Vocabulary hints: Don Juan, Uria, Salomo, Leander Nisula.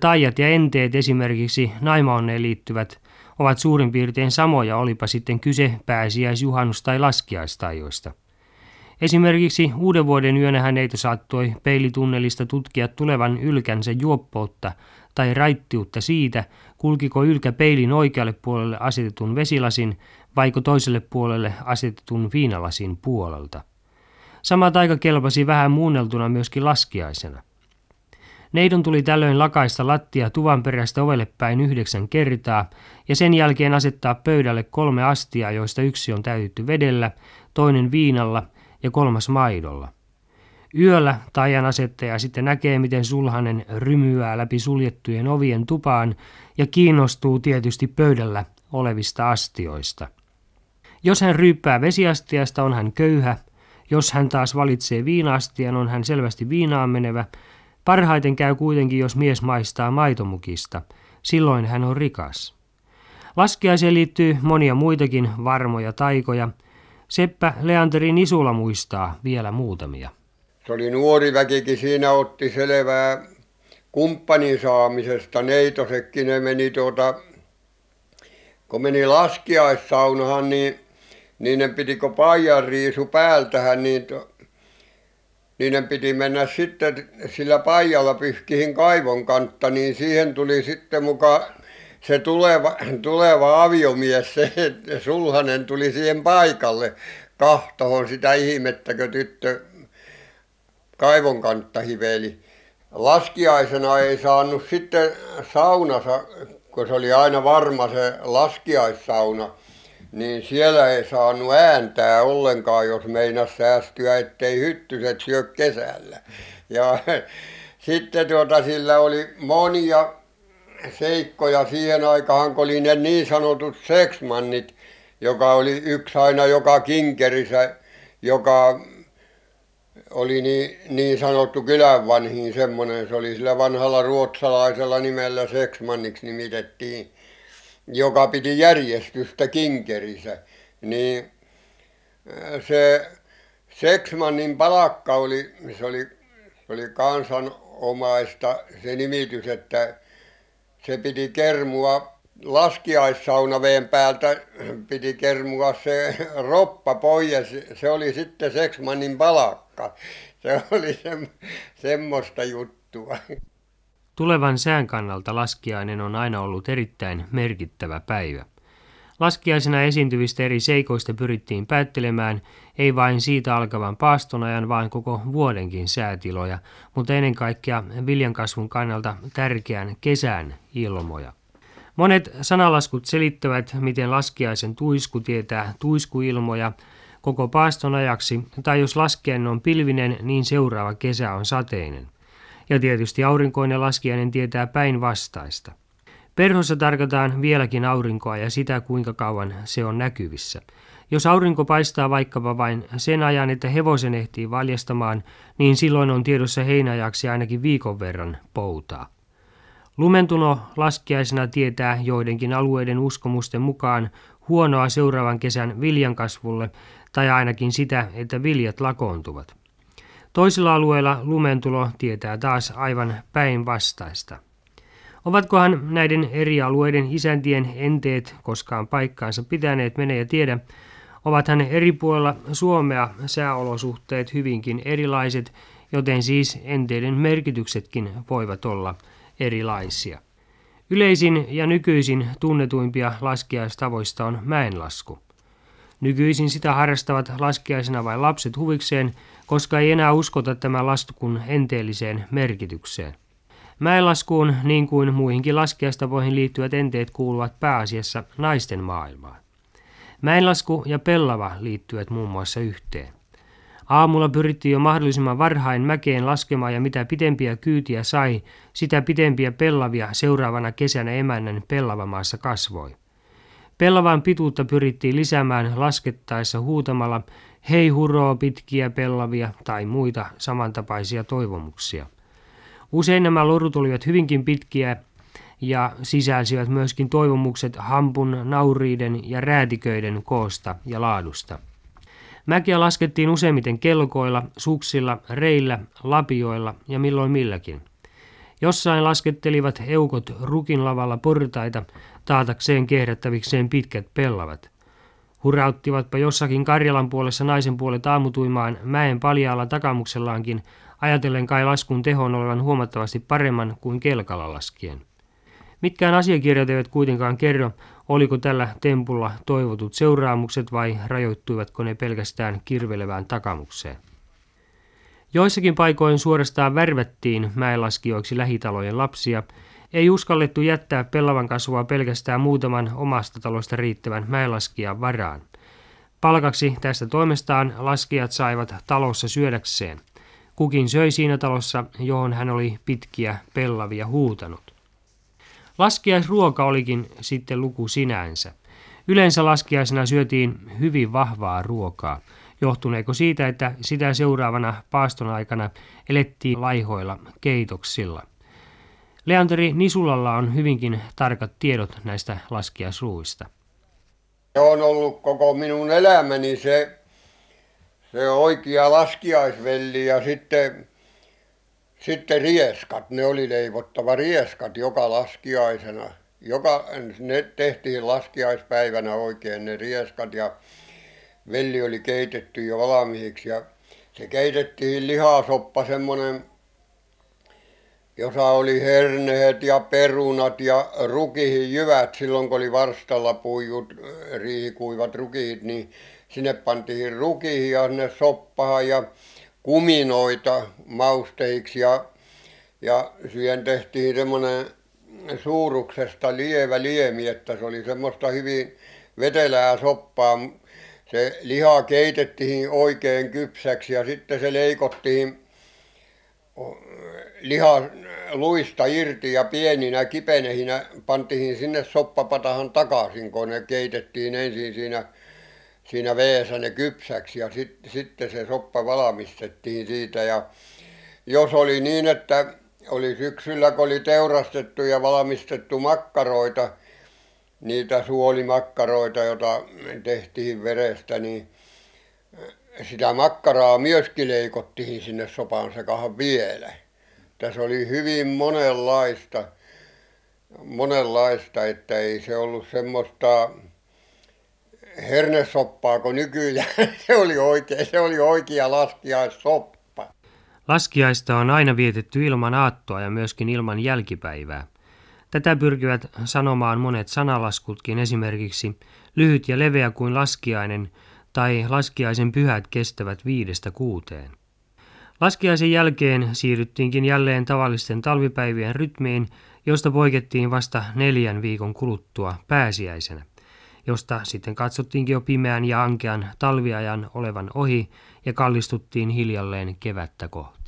Taijat ja enteet esimerkiksi naimaonneen liittyvät ovat suurin piirtein samoja, olipa sitten kyse pääsiäis-, juhannus- tai laskiaistaijoista. Esimerkiksi uudenvuoden yönä häneitä saattoi peilitunnelista tutkia tulevan ylkänsä juoppoutta tai raittiutta siitä, kulkiko ylkä peilin oikealle puolelle asetetun vesilasin vaiko toiselle puolelle asetetun viinalasin puolelta. Sama taika kelpasi vähän muunneltuna myöskin laskiaisena. Neidon tuli tällöin lakaista lattia tuvan perästä ovelle päin 9 kertaa ja sen jälkeen asettaa pöydälle 3 astiaa, joista yksi on täytetty vedellä, toinen viinalla ja 3. maidolla. Yöllä taian asettaja sitten näkee, miten sulhanen rymyää läpi suljettujen ovien tupaan ja kiinnostuu tietysti pöydällä olevista astioista. Jos hän ryyppää vesiastiasta, on hän köyhä. Jos hän taas valitsee viina-astian, on hän selvästi viinaan menevä. Parhaiten käy kuitenkin, jos mies maistaa maitomukista. Silloin hän on rikas. Laskiaiseen liittyy monia muitakin varmoja taikoja. Seppä Leander Nisula muistaa vielä muutamia. Se oli nuori väkikin, siinä otti selvää kumppanin saamisesta. Neitosekin ne meni kun meni laskiaissaunahan, niin ne pitikö paijan riisu päältähän, niiden piti mennä sitten sillä paijalla pyyhkiin kaivon kantta, niin siihen tuli sitten mukaan se tuleva aviomies, se sulhanen tuli siihen paikalle. Kahtohon sitä ihmettäkö tyttö kaivon kantta hiveli. Laskiaisena ei saanut sitten saunassa, kun se oli aina varma se laskiaissauna, niin siellä ei saanut ääntää ollenkaan, jos meinasi säästyä, ettei hyttyset syö kesällä. Ja sitten sillä oli monia seikkoja siihen aikaan, kun oli ne niin sanotut seksmannit, joka oli yksi aina joka kinkerissä, joka oli niin sanottu kylän vanhin semmoinen. Se oli sillä vanhalla ruotsalaisella nimellä seksmanniksi nimitettiin, joka piti järjestystä kinkerissä. Niin se seksmannin palakka oli kansanomaista se nimitys, että se piti kermua laskiaissaunaveen päältä, piti kermua se roppa pois. Se oli sitten seksmannin palakka. Se oli semmoista juttua. Tulevan sään kannalta laskiainen on aina ollut erittäin merkittävä päivä. Laskiaisena esiintyvistä eri seikoista pyrittiin päättelemään, ei vain siitä alkavan paastonajan, vaan koko vuodenkin säätiloja, mutta ennen kaikkea viljankasvun kannalta tärkeän kesän ilmoja. Monet sanalaskut selittävät, miten laskiaisen tuisku tietää tuiskuilmoja koko paastonajaksi, tai jos laskiainen on pilvinen, niin seuraava kesä on sateinen. Ja tietysti aurinkoinen laskiainen tietää päinvastaista. Perhossa tarkataan vieläkin aurinkoa ja sitä, kuinka kauan se on näkyvissä. Jos aurinko paistaa vaikkapa vain sen ajan, että hevosen ehtii valjastamaan, niin silloin on tiedossa heinäajaksi ainakin viikon verran poutaa. Lumentulo laskiaisena tietää joidenkin alueiden uskomusten mukaan huonoa seuraavan kesän viljankasvulle, tai ainakin sitä, että viljat lakoontuvat. Toisilla alueilla lumentulo tietää taas aivan päinvastaista. Ovatkohan näiden eri alueiden isäntien enteet koskaan paikkaansa pitäneet, mene ja tiedä. Ovathan eri puolilla Suomea sääolosuhteet hyvinkin erilaiset, joten siis enteiden merkityksetkin voivat olla erilaisia. Yleisin ja nykyisin tunnetuimpia laskiaistavoista on mäenlasku. Nykyisin sitä harrastavat laskiaisena vain lapset huvikseen, koska ei enää uskota tämän laskun enteelliseen merkitykseen. Mäenlaskuun, niin kuin muihinkin laskiaistavoihin liittyvät enteet, kuuluvat pääasiassa naisten maailmaan. Mäenlasku ja pellava liittyvät muun muassa yhteen. Aamulla pyrittiin jo mahdollisimman varhain mäkeen laskemaan, ja mitä pitempiä kyytiä sai, sitä pitempiä pellavia seuraavana kesänä emännän pellavamaassa kasvoi. Pellavan pituutta pyrittiin lisäämään laskettaessa huutamalla "hei huroo pitkiä pellavia" tai muita samantapaisia toivomuksia. Usein nämä lorut olivat hyvinkin pitkiä ja sisälsivät myöskin toivomukset hampun, nauriiden ja räätiköiden koosta ja laadusta. Mäkiä laskettiin useimmiten kelkoilla, suksilla, reillä, lapioilla ja milloin milläkin. Jossain laskettelivat eukot rukin lavalla portaita taatakseen kehrättävikseen pitkät pellavat. Hurauttivatpa jossakin Karjalan puolessa naisen puolet aamutuimaan mäen paljaalla takamuksellaankin, ajatellen kai laskun tehon olevan huomattavasti paremman kuin kelkalla laskien. Mitkään asiakirjat eivät kuitenkaan kerro, oliko tällä tempulla toivotut seuraamukset vai rajoittuivatko ne pelkästään kirvelevään takamukseen. Joissakin paikoin suorastaan värvättiin mäenlaskijoiksi lähitalojen lapsia. Ei uskallettu jättää pellavan kasvua pelkästään muutaman omasta talosta riittävän mäenlaskijan varaan. Palkaksi tästä toimestaan laskijat saivat talossa syödäkseen. Kukin söi siinä talossa, johon hän oli pitkiä pellavia huutanut. Laskiaisruoka olikin sitten luku sinänsä. Yleensä laskiaisena syötiin hyvin vahvaa ruokaa. Johtuneeko siitä, että sitä seuraavana paaston aikana elettiin laihoilla keitoksilla? Leanderi Nisulalla on hyvinkin tarkat tiedot näistä laskiaisruuista. Se on ollut koko minun elämäni se oikea laskiaisvelli ja sitten rieskat. Ne oli leivottava rieskat joka laskiaisena. Ne tehtiin laskiaispäivänä oikein ne rieskat ja velli oli keitetty jo valmiiksi ja se keitettiin lihasoppa semmoinen, jossa oli herneet ja perunat ja rukihin jyvät. Silloin kun oli varstalla puijut, riihikuivat rukihit, niin sinne pantiin rukihin ja sinne soppahan ja kuminoita mausteiksi ja siihen tehtiin semmoinen suuruksesta lievä liemi, että se oli semmoista hyvin vetelää soppaa. Se liha keitettiin oikein kypsäksi ja sitten se leikottiin lihaluista irti ja pieninä kipenehinä pantiin sinne soppapatahan takaisin, kun ne keitettiin ensin siinä veessä ne kypsäksi ja sitten se soppa valmistettiin siitä. Ja jos oli niin, että oli syksyllä, kun oli teurastettu ja valmistettu makkaroita, niitä suolimakkaroita, joita tehtiin verestä, niin sitä makkaraa myöskin leikottiin sinne sopan sekahan vielä. Tässä oli hyvin monenlaista, että ei se ollut semmoista hernesoppaa kuin nykyään. Se oli oikea laskiaissoppa. Laskiaista on aina vietetty ilman aattoa ja myöskin ilman jälkipäivää. Tätä pyrkivät sanomaan monet sanalaskutkin, esimerkiksi lyhyt ja leveä kuin laskiainen tai laskiaisen pyhät kestävät 5-6. Laskiaisen jälkeen siirryttiinkin jälleen tavallisten talvipäivien rytmiin, josta poikettiin vasta 4 viikon kuluttua pääsiäisenä, josta sitten katsottiinkin jo pimeän ja ankean talviajan olevan ohi ja kallistuttiin hiljalleen kevättä kohti.